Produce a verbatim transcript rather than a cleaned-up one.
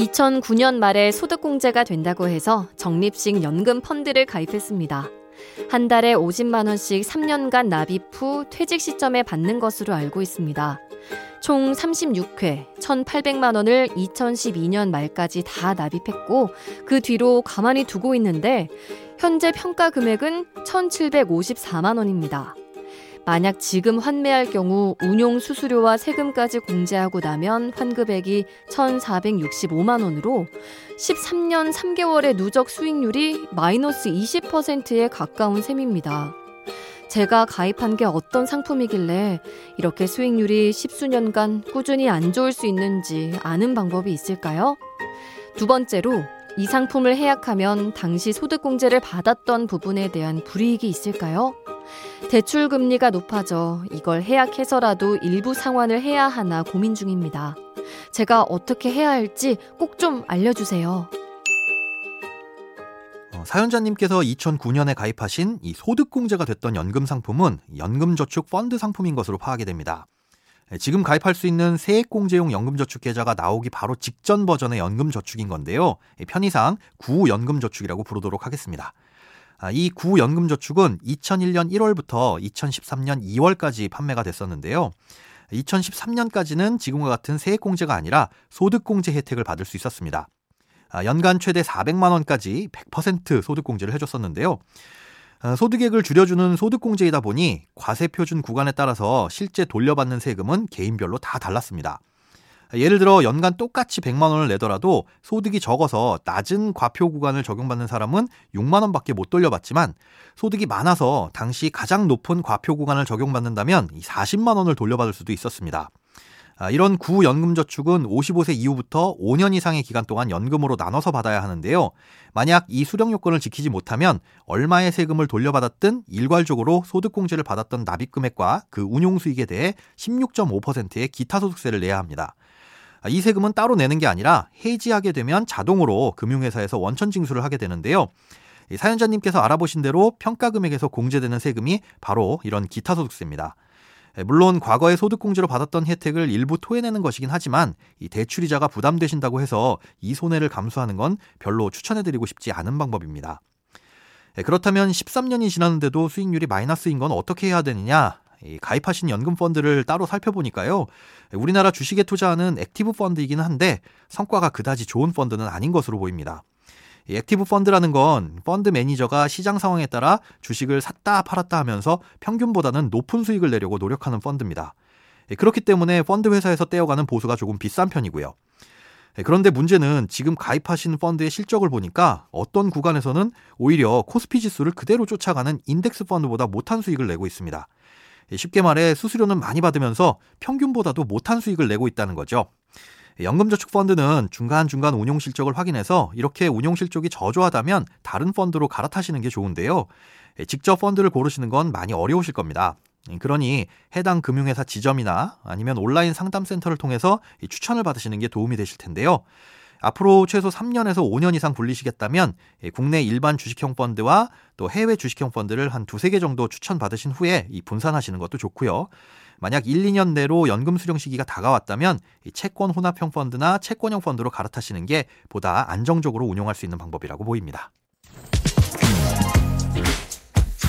이천구 년 말에 소득공제가 된다고 해서 적립식 연금 펀드를 가입했습니다. 한 달에 오십만 원씩 삼 년간 납입 후 퇴직 시점에 받는 것으로 알고 있습니다. 총 삼십육 회, 천팔백만 원을 이천십이 년 말까지 다 납입했고 그 뒤로 가만히 두고 있는데 현재 평가 금액은 천칠백오십사만 원입니다. 만약 지금 환매할 경우 운용 수수료와 세금까지 공제하고 나면 환급액이 천사백육십오만 원으로 십삼 년 삼 개월의 누적 수익률이 마이너스 이십 퍼센트에 가까운 셈입니다. 제가 가입한 게 어떤 상품이길래 이렇게 수익률이 십수년간 꾸준히 안 좋을 수 있는지 아는 방법이 있을까요? 두 번째로, 이 상품을 해약하면 당시 소득공제를 받았던 부분에 대한 불이익이 있을까요? 대출 금리가 높아져 이걸 해약해서라도 일부 상환을 해야 하나 고민 중입니다. 제가 어떻게 해야 할지 꼭 좀 알려주세요. 어, 사연자님께서 이천구 년에 가입하신 이 소득공제가 됐던 연금 상품은 연금저축 펀드 상품인 것으로 파악이 됩니다. 지금 가입할 수 있는 세액공제용 연금저축 계좌가 나오기 바로 직전 버전의 연금저축인 건데요. 편의상 구연금저축이라고 부르도록 하겠습니다. 이 구연금저축은 이천일 년 일월부터 이천십삼 년 이월까지 판매가 됐었는데요. 이천십삼 년까지는 지금과 같은 세액공제가 아니라 소득공제 혜택을 받을 수 있었습니다. 연간 최대 사백만 원까지 백 퍼센트 소득공제를 해줬었는데요. 소득액을 줄여주는 소득공제이다 보니 과세표준 구간에 따라서 실제 돌려받는 세금은 개인별로 다 달랐습니다. 예를 들어 연간 똑같이 백만 원을 내더라도 소득이 적어서 낮은 과표 구간을 적용받는 사람은 육만 원밖에 못 돌려받지만, 소득이 많아서 당시 가장 높은 과표 구간을 적용받는다면 사십만 원을 돌려받을 수도 있었습니다. 이런 구연금저축은 오십오 세 이후부터 오 년 이상의 기간 동안 연금으로 나눠서 받아야 하는데요. 만약 이 수령 요건을 지키지 못하면 얼마의 세금을 돌려받았든 일괄적으로 소득공제를 받았던 납입금액과 그 운용수익에 대해 십육 점 오 퍼센트의 기타소득세를 내야 합니다. 이 세금은 따로 내는 게 아니라 해지하게 되면 자동으로 금융회사에서 원천징수를 하게 되는데요. 사연자님께서 알아보신 대로 평가금액에서 공제되는 세금이 바로 이런 기타소득세입니다. 물론 과거에 소득공제로 받았던 혜택을 일부 토해내는 것이긴 하지만, 이 대출이자가 부담되신다고 해서 이 손해를 감수하는 건 별로 추천해드리고 싶지 않은 방법입니다. 그렇다면 십삼 년이 지났는데도 수익률이 마이너스인 건 어떻게 해야 되느냐? 가입하신 연금 펀드를 따로 살펴보니까요, 우리나라 주식에 투자하는 액티브 펀드이긴 한데 성과가 그다지 좋은 펀드는 아닌 것으로 보입니다. 액티브 펀드라는 건 펀드 매니저가 시장 상황에 따라 주식을 샀다 팔았다 하면서 평균보다는 높은 수익을 내려고 노력하는 펀드입니다. 그렇기 때문에 펀드 회사에서 떼어가는 보수가 조금 비싼 편이고요. 그런데 문제는 지금 가입하신 펀드의 실적을 보니까 어떤 구간에서는 오히려 코스피 지수를 그대로 쫓아가는 인덱스 펀드보다 못한 수익을 내고 있습니다. 쉽게 말해 수수료는 많이 받으면서 평균보다도 못한 수익을 내고 있다는 거죠. 연금저축 펀드는 중간중간 운용 실적을 확인해서 이렇게 운용 실적이 저조하다면 다른 펀드로 갈아타시는 게 좋은데요. 직접 펀드를 고르시는 건 많이 어려우실 겁니다. 그러니 해당 금융회사 지점이나 아니면 온라인 상담센터를 통해서 추천을 받으시는 게 도움이 되실 텐데요. 앞으로 최소 삼 년에서 오 년 이상 굴리시겠다면 국내 일반 주식형 펀드와 또 해외 주식형 펀드를 한 두세 개 정도 추천받으신 후에 이 분산하시는 것도 좋고요. 만약 일, 이 년 내로 연금 수령 시기가 다가왔다면 채권 혼합형 펀드나 채권형 펀드로 갈아타시는 게 보다 안정적으로 운용할 수 있는 방법이라고 보입니다.